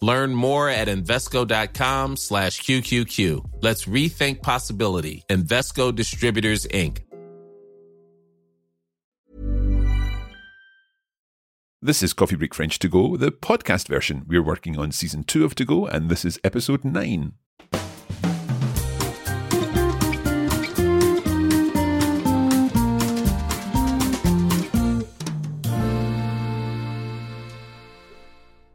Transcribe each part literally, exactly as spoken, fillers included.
Learn more at Invesco.com slash QQQ. Let's rethink possibility. Invesco Distributors, Incorporated. This is Coffee Break French To Go, the podcast version. We're working on season two of To Go, and this is episode nine.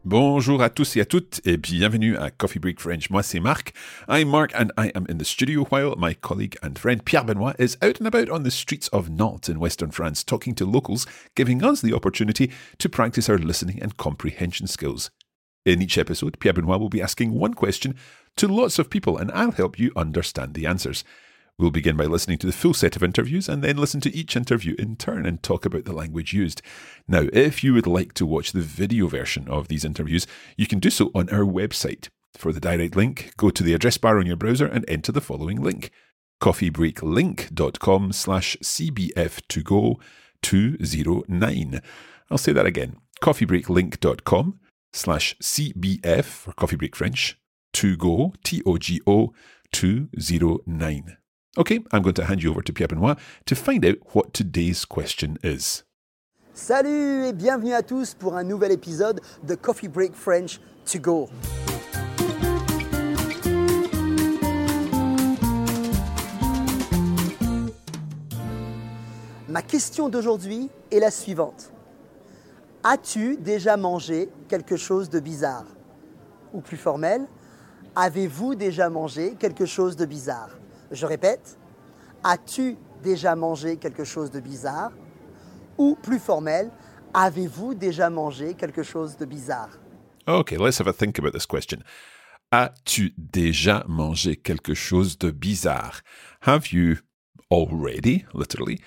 Bonjour à tous et à toutes, et bienvenue à Coffee Break French. Moi, c'est Marc. I'm Marc, and I am in the studio while my colleague and friend Pierre Benoît is out and about on the streets of Nantes in western France, talking to locals, giving us the opportunity to practice our listening and comprehension skills. In each episode, Pierre Benoît will be asking one question to lots of people, and I'll help you understand the answers. We'll begin by listening to the full set of interviews and then listen to each interview in turn and talk about the language used. Now, if you would like to watch the video version of these interviews, you can do so on our website. For the direct link, go to the address bar on your browser and enter the following link, coffeebreaklink.com slash cbf2go 209. I'll say that again, coffeebreaklink.com slash cbf, for Coffee Break French, to go, T O G O, two oh nine. Okay, I'm going to hand you over to Pierre Benoît to find out what today's question is. Salut et bienvenue à tous pour un nouvel épisode de Coffee Break French To Go. Ma question d'aujourd'hui est la suivante. As-tu déjà mangé quelque chose de bizarre? Ou plus formel, avez-vous déjà mangé quelque chose de bizarre? Je répète, as-tu déjà mangé quelque chose de bizarre? Ou plus formel, avez-vous déjà mangé quelque chose de bizarre? Okay, let's have a think about this question. As-tu déjà mangé quelque chose de bizarre? Have you already, literally,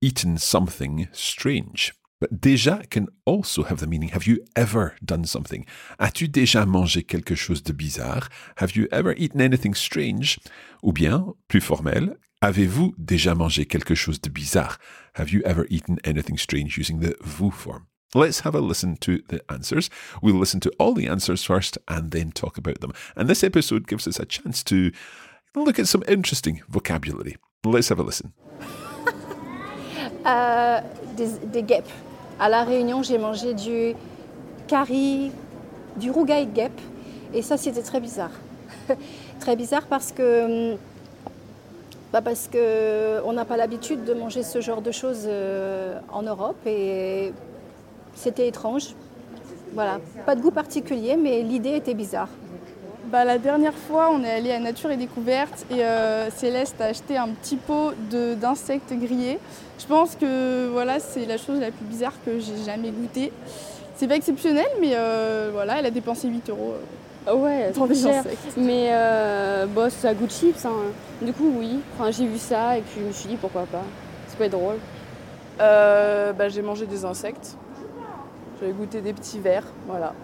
eaten something strange? But déjà can also have the meaning, have you ever done something? As-tu déjà mangé quelque chose de bizarre? Have you ever eaten anything strange? Ou bien, plus formel, avez-vous déjà mangé quelque chose de bizarre? Have you ever eaten anything strange using the vous form? Let's have a listen to the answers. We'll listen to all the answers first and then talk about them. And this episode gives us a chance to look at some interesting vocabulary. Let's have a listen. euh, des, des guêpes. À la Réunion, j'ai mangé du curry, du rougail de guêpe, et ça c'était très bizarre. Très bizarre parce que bah parce que on n'a pas l'habitude de manger ce genre de choses euh, en Europe, et c'était étrange. Voilà, pas de goût particulier, mais l'idée était bizarre. Bah, la dernière fois, on est allé à Nature et Découverte, et euh, Céleste a acheté un petit pot de, d'insectes grillés. Je pense que voilà, c'est la chose la plus bizarre que j'ai jamais goûtée. C'est pas exceptionnel, mais euh, voilà, elle a dépensé huit euros euh, ouais, pour des cher. Insectes. Mais euh, bah, ça goûte chips, hein. Du coup, oui. Enfin, j'ai vu ça et puis je me suis dit pourquoi pas. Ça peut être drôle. Euh, bah, j'ai mangé des insectes. J'avais goûté des petits vers, voilà.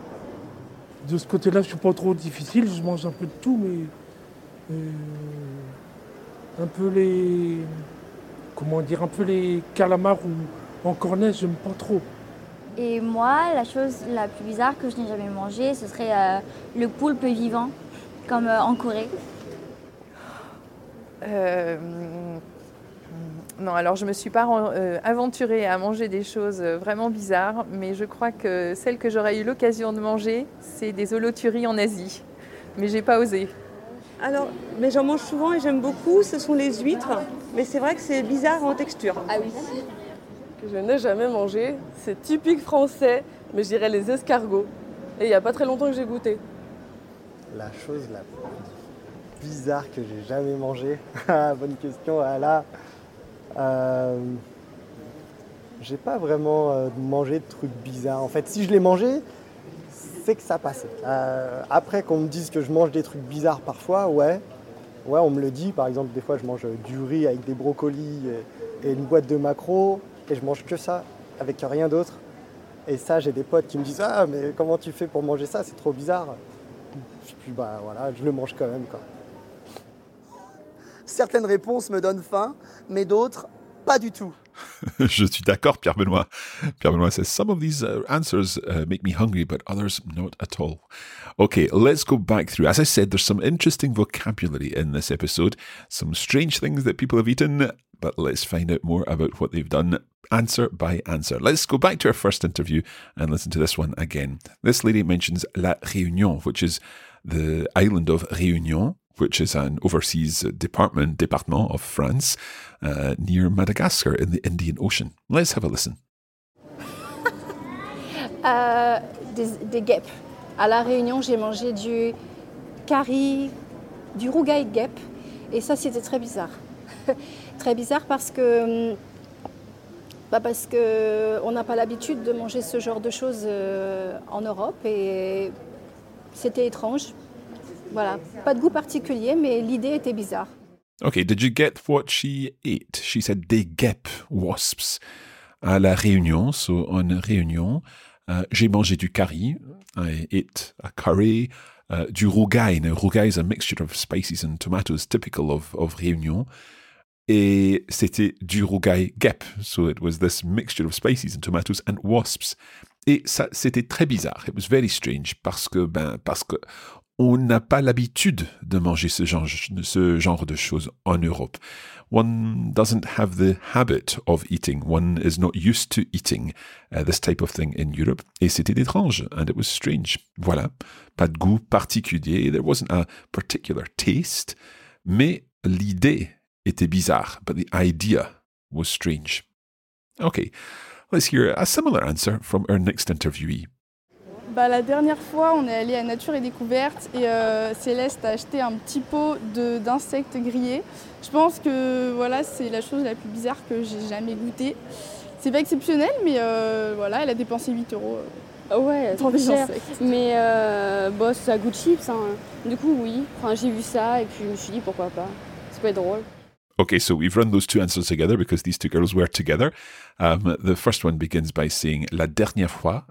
De ce côté-là, je suis pas trop difficile, je mange un peu de tout, mais euh, un peu les, comment dire, un peu les calamars ou en cornet, j'aime pas trop. Et moi, la chose la plus bizarre que je n'ai jamais mangée, ce serait euh, le poulpe vivant, comme euh, en Corée. Euh, non, alors je me suis pas euh, aventurée à manger des choses vraiment bizarres, mais je crois que celle que j'aurais eu l'occasion de manger, c'est des holothuries en Asie. Mais j'ai pas osé. Alors, mais j'en mange souvent et j'aime beaucoup, ce sont les huîtres, mais c'est vrai que c'est bizarre en texture. Ah oui. Que je n'ai jamais mangé, c'est typique français, mais je dirais les escargots. Et il y a pas très longtemps que j'ai goûté. La chose la plus bizarre que j'ai jamais mangée. Bonne question, ah là. Euh, j'ai pas vraiment euh, mangé de trucs bizarres. En fait, si je l'ai mangé, c'est que ça passait. Euh, après qu'on me dise que je mange des trucs bizarres parfois, ouais, ouais, on me le dit. Par exemple, des fois, je mange du riz avec des brocolis et, et une boîte de maquereaux et je mange que ça, avec rien d'autre. Et ça, j'ai des potes qui me disent « Ah, mais comment tu fais pour manger ça? C'est trop bizarre. » Je dis « Bah voilà, je le mange quand même. » quoi. Certaines réponses me donnent faim, mais d'autres, pas du tout. Je suis d'accord, Pierre Benoît. Pierre Benoît says, some of these uh, answers uh, make me hungry, but others not at all. Okay, let's go back through. As I said, there's some interesting vocabulary in this episode, some strange things that people have eaten, but let's find out more about what they've done answer by answer. Let's go back to our first interview and listen to this one again. This lady mentions La Réunion, which is the island of Réunion, which is an overseas department, département of France, uh, near Madagascar in the Indian Ocean. Let's have a listen. euh, des, des guêpes. À La Réunion, j'ai mangé du curry, du rougail de guêpe. Et ça, c'était très bizarre. Très bizarre parce que... Bah parce qu'on n'a pas l'habitude de manger ce genre de choses euh, en Europe. Et c'était étrange. Voilà, pas de goût particulier, mais l'idée était bizarre. Okay, did you get what she ate? She said des guêpes, wasps. À La Réunion, so on Réunion, uh, j'ai mangé du curry. I ate a curry, uh, du rougail. Now, rougail is a mixture of spices and tomatoes typical of, of Réunion. Et c'était du rougail guêpe. So it was this mixture of spices and tomatoes and wasps. Et ça, c'était très bizarre. It was very strange parce que, ben, parce que on n'a pas l'habitude de manger ce genre, ce genre de choses en Europe. One doesn't have the habit of eating. One is not used to eating uh, this type of thing in Europe. Et c'était étrange. And it was strange. Voilà. Pas de goût particulier. There wasn't a particular taste. Mais l'idée était bizarre. But the idea was strange. Okay. Let's hear a similar answer from our next interviewee. Bah, la dernière fois, on est allé à Nature et Découverte et euh, Céleste a acheté un petit pot de, d'insectes grillés. Je pense que voilà, c'est la chose la plus bizarre que j'ai jamais goûtée. C'est pas exceptionnel, mais euh, voilà, elle a dépensé huit euros euh, ouais, pour des cher. Insectes. Mais euh, bah, ça goûte chips. Hein. Du coup, oui. Enfin, j'ai vu ça et puis je me suis dit pourquoi pas. Ça peut être drôle. Okay, so we've run those two answers together because these two girls were together. Um, the first one begins by saying la dernière fois.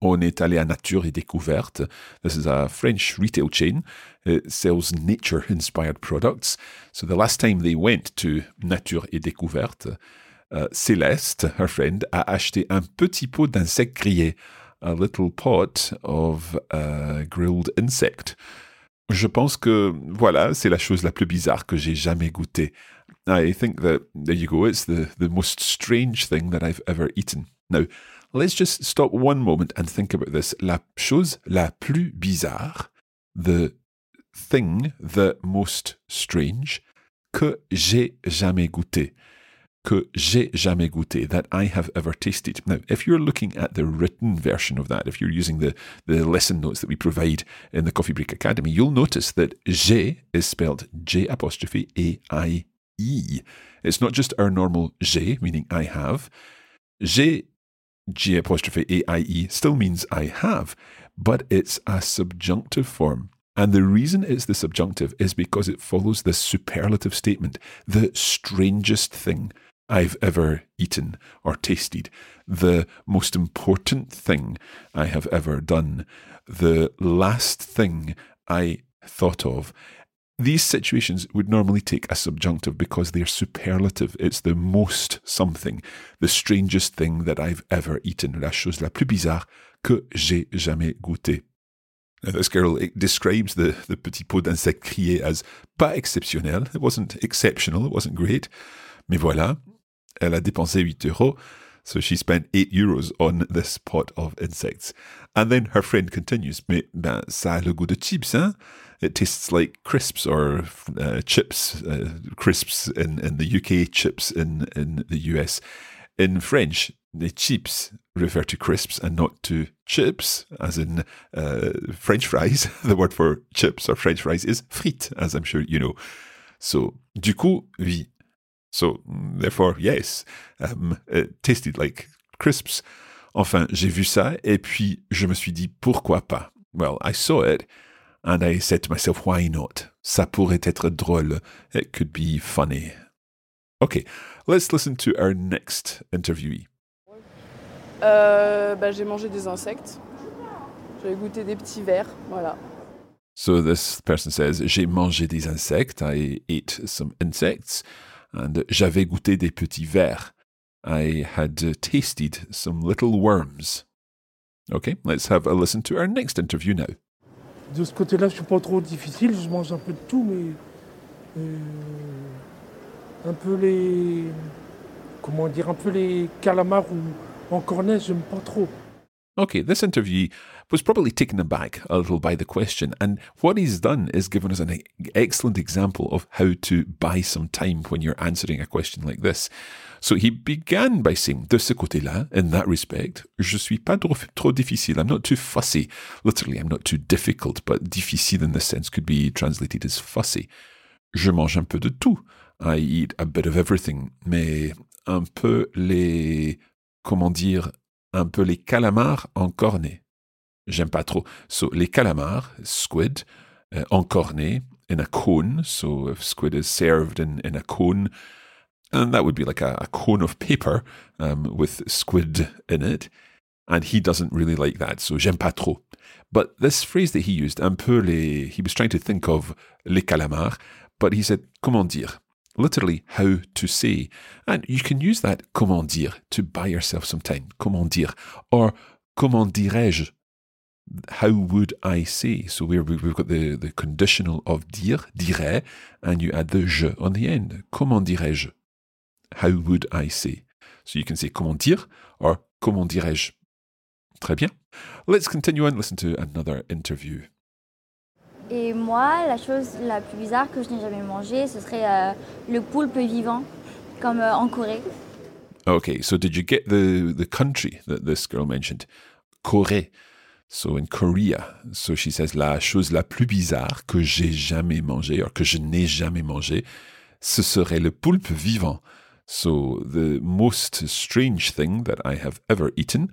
On est allé à Nature et Découverte. This is a French retail chain. It sells nature-inspired products. So the last time they went to Nature et Découverte, uh, Céleste, her friend, a acheté un petit pot d'insectes grillés. A little pot of uh, grilled insect. Je pense que, voilà, c'est la chose la plus bizarre que j'ai jamais goûtée. I think that, there you go, it's the, the most strange thing that I've ever eaten. Now, let's just stop one moment and think about this. La chose la plus bizarre, the thing, the most strange, que j'ai jamais goûté, que j'ai jamais goûté, that I have ever tasted. Now, if you're looking at the written version of that, if you're using the, the lesson notes that we provide in the Coffee Break Academy, you'll notice that j'ai is spelled J apostrophe A I E. It's not just our normal j'ai, meaning I have. J'ai G apostrophe A I E still means I have, but it's a subjunctive form. And the reason it's the subjunctive is because it follows this superlative statement, the strangest thing I've ever eaten or tasted, the most important thing I have ever done, the last thing I thought of. These situations would normally take a subjunctive because they're superlative. It's the most something, the strangest thing that I've ever eaten. La chose la plus bizarre que j'ai jamais goûté. Now, this girl it describes the, the petit pot d'insectes grillés as pas exceptionnel. It wasn't exceptional. It wasn't great. Mais voilà, elle a dépensé huit euros. So she spent eight euros on this pot of insects. And then her friend continues, mais ben, ça a le goût de chips, hein? It tastes like crisps or uh, chips, uh, crisps in, in the U K, chips in, in the U S. In French, the chips refer to crisps and not to chips, as in uh, French fries. The word for chips or French fries is frites, as I'm sure you know. So, du coup, oui. So, therefore, yes, um, it tasted like crisps. Enfin, j'ai vu ça, et puis je me suis dit, pourquoi pas? Well, I saw it, and I said to myself, why not? Ça pourrait être drôle. It could be funny. Okay, let's listen to our next interviewee. Euh, bah, j'ai mangé des insectes. J'avais goûté des petits vers, voilà. So this person says, j'ai mangé des insectes. I ate some insects. And j'avais goûté des petits vers. I had uh, tasted some little worms. Okay, let's have a listen to our next interview now. De ce côté-là, je suis pas trop difficile. Je mange un peu de tout, mais euh, un peu les, comment dire, un peu les calamars ou en cornet, j'aime pas trop. Okay, this interviewee was probably taken aback a little by the question, and what he's done is given us an excellent example of how to buy some time when you're answering a question like this. So he began by saying, de ce côté-là, in that respect, je suis pas trop, trop difficile, I'm not too fussy. Literally, I'm not too difficult, but difficile in this sense could be translated as fussy. Je mange un peu de tout. I eat a bit of everything, mais un peu les, comment dire... un peu les calamars en cornet. J'aime pas trop. So, les calamars, squid, uh, en cornet, in a cone. So, if squid is served in, in a cone, and that would be like a, a cone of paper um, with squid in it. And he doesn't really like that, so j'aime pas trop. But this phrase that he used, un peu les... He was trying to think of les calamars, but he said, comment dire? Literally, how to say. And you can use that comment dire to buy yourself some time. Comment dire. Or, comment dirais-je? How would I say? So we're, we've got the, the conditional of dire, dirais, and you add the je on the end. Comment dirais-je? How would I say? So you can say comment dire or comment dirais-je. Très bien. Let's continue and listen to another interview. Et moi, la chose la plus bizarre que je n'ai jamais mangée, ce serait euh, le poulpe vivant, comme euh, en Corée. Okay, so did you get the, the country that this girl mentioned? Corée. So in Korea. So she says, la chose la plus bizarre que j'ai jamais mangée, or que je n'ai jamais mangée, ce serait le poulpe vivant. So the most strange thing that I have ever eaten.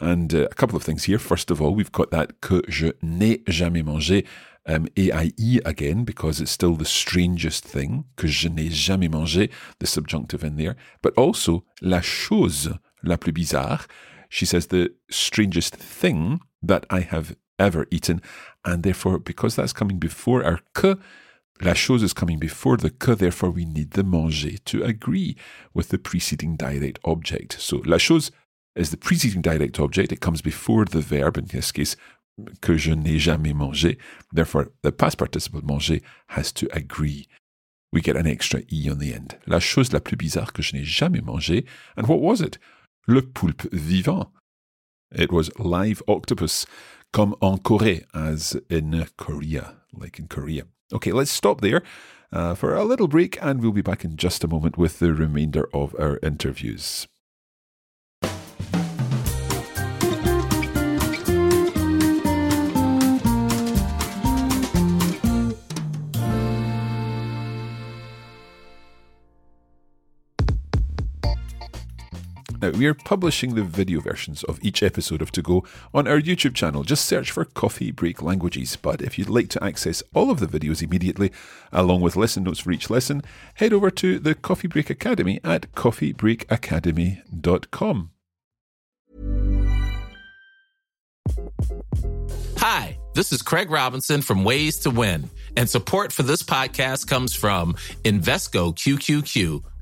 And uh, a couple of things here. First of all, we've got that que je n'ai jamais mangé. Um, A I E again, because it's still the strangest thing, que je n'ai jamais mangé, the subjunctive in there. But also, la chose la plus bizarre. She says the strangest thing that I have ever eaten. And therefore, because that's coming before our que, la chose is coming before the que, therefore we need the manger to agree with the preceding direct object. So, la chose is the preceding direct object. It comes before the verb, in this case, que je n'ai jamais mangé. Therefore, the past participle manger has to agree. We get an extra E on the end. La chose la plus bizarre que je n'ai jamais mangé. And what was it? Le poulpe vivant. It was live octopus, comme en Corée, as in Korea, like in Korea. Okay, let's stop there uh, for a little break, and we'll be back in just a moment with the remainder of our interviews. Now, we are publishing the video versions of each episode of To Go on our YouTube channel. Just search for Coffee Break Languages. But if you'd like to access all of the videos immediately, along with lesson notes for each lesson, head over to the Coffee Break Academy at coffee break academy dot com. Hi, this is Craig Robinson from Ways to Win. And support for this podcast comes from Invesco Q Q Q,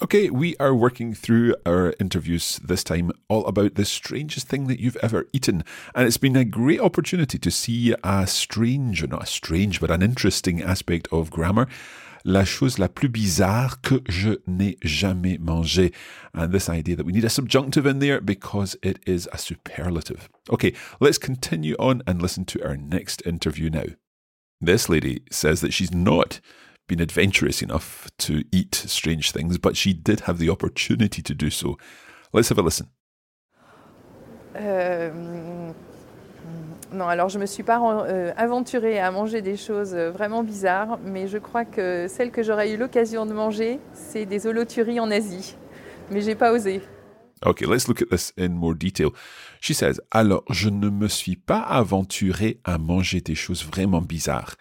Okay, we are working through our interviews this time all about the strangest thing that you've ever eaten. And it's been a great opportunity to see a strange, not a strange, but an interesting aspect of grammar. La chose la plus bizarre que je n'ai jamais mangé. And this idea that we need a subjunctive in there because it is a superlative. Okay, let's continue on and listen to our next interview now. This lady says that she's not been adventurous enough to eat strange things, but she did have the opportunity to do so. Let's have a listen. Euh, non, alors je me suis pas euh, aventurée à manger des choses vraiment bizarres, mais je crois que celle que j'aurais eu l'occasion de manger, c'est des holothuries en Asie. Mais j'ai pas osé. Okay, let's look at this in more detail. She says, alors je ne me suis pas aventurée à manger des choses vraiment bizarres.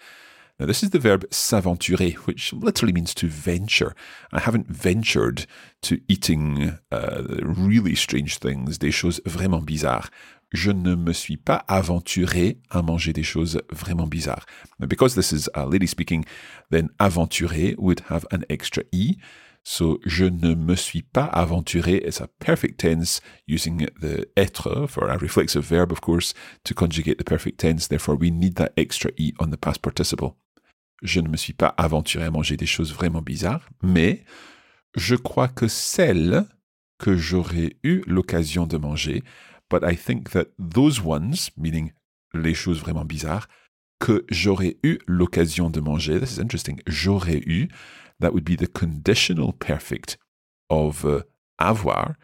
Now, this is the verb s'aventurer, which literally means to venture. I haven't ventured to eating uh, really strange things, des choses vraiment bizarres. Je ne me suis pas aventuré à manger des choses vraiment bizarres. Now, because this is a lady speaking, then aventurer would have an extra E. So, je ne me suis pas aventuré is a perfect tense using the être for a reflexive verb, of course, to conjugate the perfect tense. Therefore, we need that extra E on the past participle. Je ne me suis pas aventuré à manger des choses vraiment bizarres, mais je crois que celles que j'aurais eu l'occasion de manger, but I think that those ones, meaning les choses vraiment bizarres, que j'aurais eu l'occasion de manger, this is interesting, j'aurais eu, that would be the conditional perfect of uh, avoir.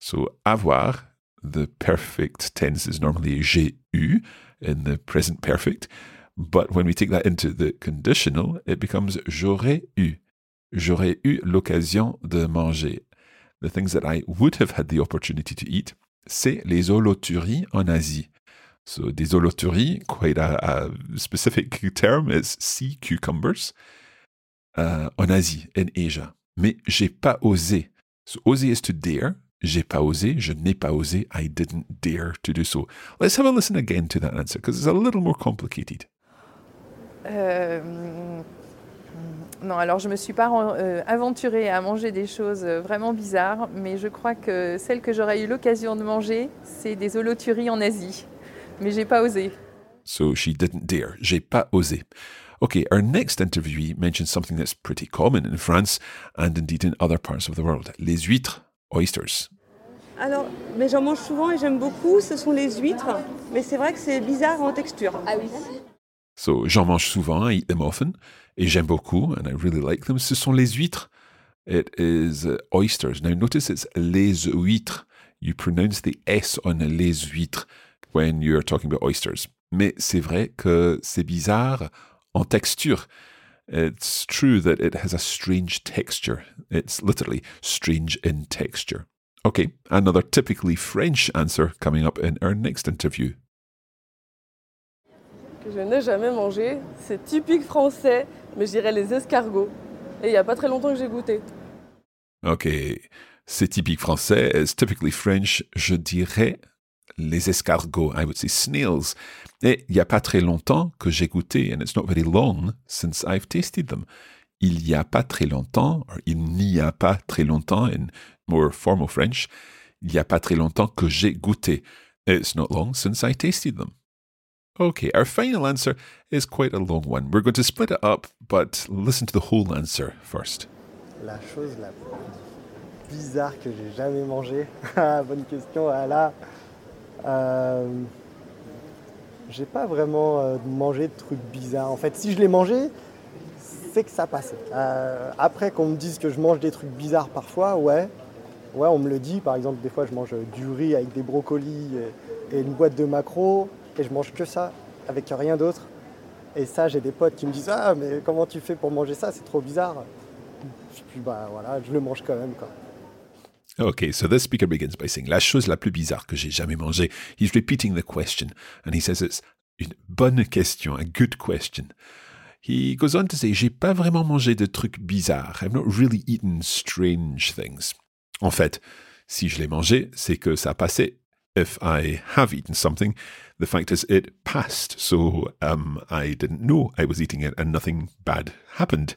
So avoir, the perfect tense is normally j'ai eu in the present perfect. But when we take that into the conditional, it becomes j'aurais eu. J'aurais eu l'occasion de manger. The things that I would have had the opportunity to eat, c'est les holothuries en Asie. So des holothuries, quite a, a specific term, it's sea cucumbers uh, en Asie, in Asia. Mais j'ai pas osé. So oser is to dare. J'ai pas osé, je n'ai pas osé, I didn't dare to do so. Let's have a listen again to that answer, because it's a little more complicated. Euh, non, alors je me suis pas euh, aventurée à manger des choses vraiment bizarres, mais je crois que celle que j'aurais eu l'occasion de manger, c'est des holothuries en Asie. Mais j'ai pas osé. So she didn't dare, j'ai pas osé. Okay, our next interviewee mentions something that's pretty common in France and indeed in other parts of the world, les huîtres, oysters. Alors, mais j'en mange souvent et j'aime beaucoup, ce sont les huîtres, mais c'est vrai que c'est bizarre en texture. Ah oui. So, j'en mange souvent, I eat them often, et j'aime beaucoup, and I really like them, ce sont les huîtres. It is uh, oysters. Now notice it's les huîtres. You pronounce the S on les huîtres when you're talking about oysters. Mais c'est vrai que c'est bizarre en texture. It's true that it has a strange texture. It's literally strange in texture. Okay, another typically French answer coming up in our next interview. Que je n'ai jamais mangé, c'est typique français, mais je dirais les escargots. Et il n'y a pas très longtemps que j'ai goûté. Okay, c'est typique français, it's typically French, je dirais les escargots, I would say snails. Et il n'y a pas très longtemps que j'ai goûté, and it's not very long since I've tasted them. Il n'y a pas très longtemps, or il n'y a pas très longtemps, in more formal French, il n'y a pas très longtemps que j'ai goûté. It's not long since I tasted them. Okay, our final answer is quite a long one. We're going to split it up, but listen to the whole answer first. La chose la plus bizarre que j'ai jamais mangée. Bonne question, ah là. Euh, j'ai pas vraiment euh, mangé de trucs bizarres. En fait, si je l'ai mangé, c'est que ça passait. Euh, après qu'on me dise que je mange des trucs bizarres parfois, ouais, ouais, on me le dit. Par exemple, des fois, je mange du riz avec des brocolis et, et une boîte de maquereaux. et je mange que ça avec rien d'autre. Et ça, j'ai des potes qui me disent « Ah, mais comment tu fais pour manger ça? C'est trop bizarre. » Et puis, bah voilà, je le mange quand même, quoi. Okay, so this speaker begins by saying, la chose la plus bizarre que j'ai jamais mangée. He's repeating the question, and he says it's une bonne question, a good question. He goes on to say, j'ai pas vraiment mangé de trucs bizarres. I've not really eaten strange things. En fait, si je l'ai mangé, c'est que ça a passé. If I have eaten something, the fact is it passed. So um, I didn't know I was eating it and nothing bad happened.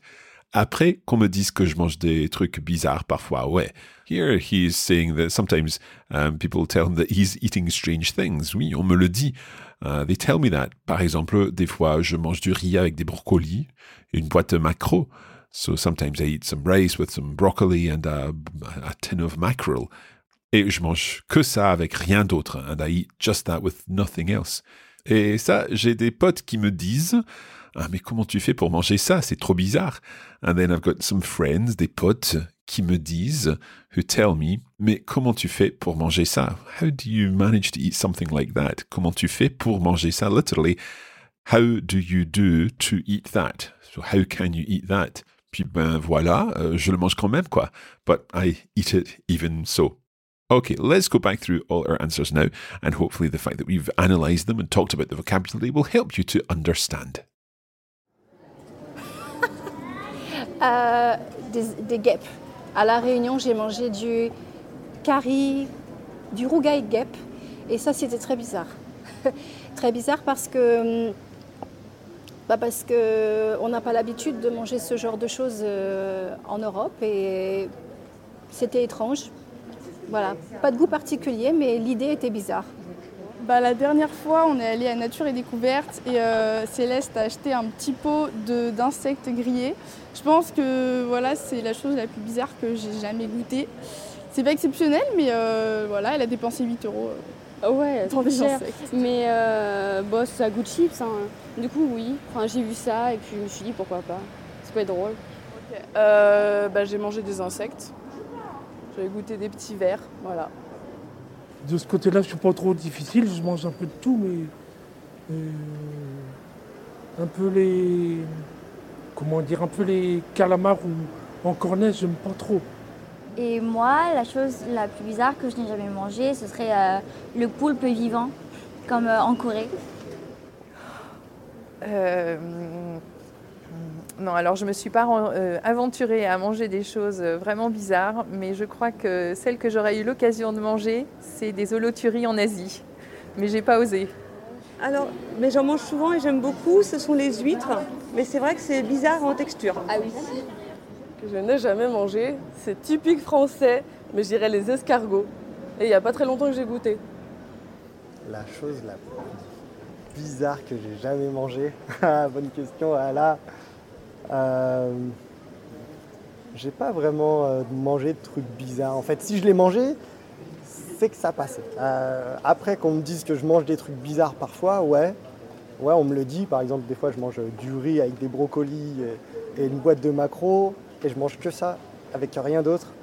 Après, qu'on me dise que je mange des trucs bizarres parfois, ouais. Here, he's saying that sometimes um, people tell him that he's eating strange things. Oui, on me le dit. Uh, they tell me that. Par exemple, des fois, je mange du riz avec des brocolis et une boîte de maquereaux. So sometimes I eat some rice with some broccoli and a, a tin of mackerel. Et je mange que ça avec rien d'autre. And I eat just that with nothing else. Et ça, j'ai des potes qui me disent... Ah, mais comment tu fais pour manger ça? C'est trop bizarre. And then I've got some friends, des potes, qui me disent, who tell me, mais comment tu fais pour manger ça? How do you manage to eat something like that? Comment tu fais pour manger ça? Literally, how do you do to eat that? So how can you eat that? Puis ben voilà, euh, je le mange quand même, quoi. But I eat it even so. Okay, let's go back through all our answers now, and hopefully the fact that we've analysed them and talked about the vocabulary will help you to understand. Euh, des, des guêpes. À La Réunion, j'ai mangé du curry, du rougail de guêpe. Et ça, c'était très bizarre. Très bizarre parce que... Bah parce qu'on n'a pas l'habitude de manger ce genre de choses euh, en Europe. Et c'était étrange. Voilà. Pas de goût particulier, mais l'idée était bizarre. Bah, la dernière fois, on est allé à Nature et Découverte et euh, Céleste a acheté un petit pot de, d'insectes grillés. Je pense que voilà, c'est la chose la plus bizarre que j'ai jamais goûtée. C'est pas exceptionnel, mais euh, voilà, elle a dépensé huit euros euh, ouais, pour des cher. Insectes. Mais euh, bah, ça goûte chips. Hein. Du coup, oui. Enfin, j'ai vu ça et puis je me suis dit pourquoi pas. Ça peut être drôle. Okay. Euh, bah, j'ai mangé des insectes. J'avais goûté des petits vers, voilà. De ce côté-là, je suis pas trop difficile. Je mange un peu de tout, mais euh, un peu les comment dire, un peu les calamars ou en cornet, j'aime pas trop. Et moi, la chose la plus bizarre que je n'ai jamais mangée, ce serait euh, le poulpe vivant, comme euh, en Corée. Euh, non, alors je me suis pas euh, aventurée à manger des choses vraiment bizarres, mais je crois que celle que j'aurais eu l'occasion de manger, c'est des holoturies en Asie, mais j'ai pas osé. Alors, mais j'en mange souvent et j'aime beaucoup, ce sont les huîtres, mais c'est vrai que c'est bizarre en texture. Ah oui. Que je n'ai jamais mangé, c'est typique français, mais je dirais les escargots. Et il n'y a pas très longtemps que j'ai goûté. La chose la plus bizarre que j'ai jamais mangée. Bonne question, ah là. Euh, j'ai pas vraiment euh, mangé de trucs bizarres. En fait, si je l'ai mangé, c'est que ça passait. Euh, après qu'on me dise que je mange des trucs bizarres parfois, ouais, ouais, on me le dit. Par exemple, des fois, je mange du riz avec des brocolis et, et une boîte de maquereaux et je mange que ça, avec rien d'autre.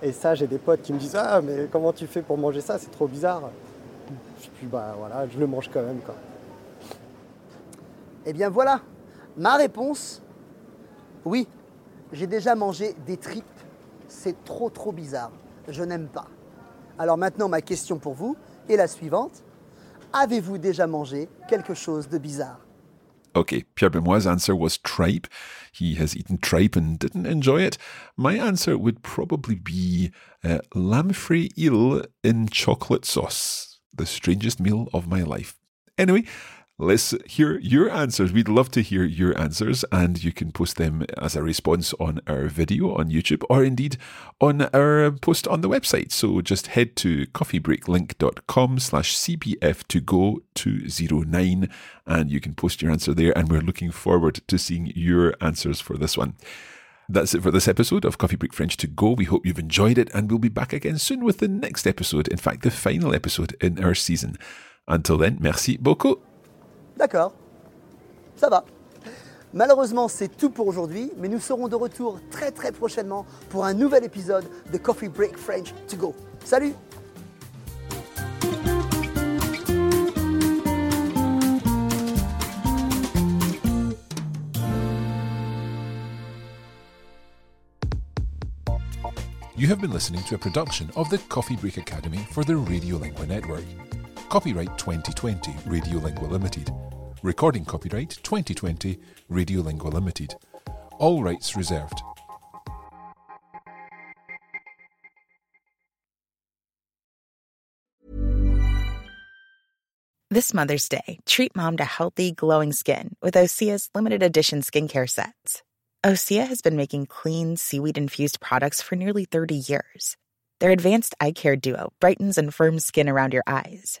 Et ça, j'ai des potes qui me disent « Ah, mais comment tu fais pour manger ça? C'est trop bizarre. » Et puis, bah voilà, je le mange quand même, quoi. Eh bien, voilà. Ma réponse, oui, j'ai déjà mangé des tripes. C'est trop, trop bizarre. Je n'aime pas. Alors maintenant, ma question pour vous est la suivante. Avez-vous déjà mangé quelque chose de bizarre? Okay, Pierre Benoît's answer was tripe. He has eaten tripe and didn't enjoy it. My answer would probably be uh, lamprey eel in chocolate sauce. The strangest meal of my life. Anyway, let's hear your answers. We'd love to hear your answers, and you can post them as a response on our video on YouTube or indeed on our post on the website. So just head to coffeebreaklink.com slash cbf to go two oh nine and you can post your answer there, and we're looking forward to seeing your answers for this one. That's it for this episode of Coffee Break French to Go. We hope you've enjoyed it, and we'll be back again soon with the next episode, in fact the final episode in our season. Until then, merci beaucoup. D'accord, ça va. Malheureusement, c'est tout pour aujourd'hui, mais nous serons de retour très très prochainement pour un nouvel épisode de Coffee Break French to Go. Salut! You have been listening to a production of the Coffee Break Academy for the Radiolingua Network. Copyright twenty twenty, Radiolingua Limited. Recording copyright twenty twenty, Radiolingua Limited. All rights reserved. This Mother's Day, treat mom to healthy, glowing skin with Osea's limited edition skincare sets. Osea has been making clean, seaweed-infused products for nearly thirty years. Their advanced eye care duo brightens and firms skin around your eyes,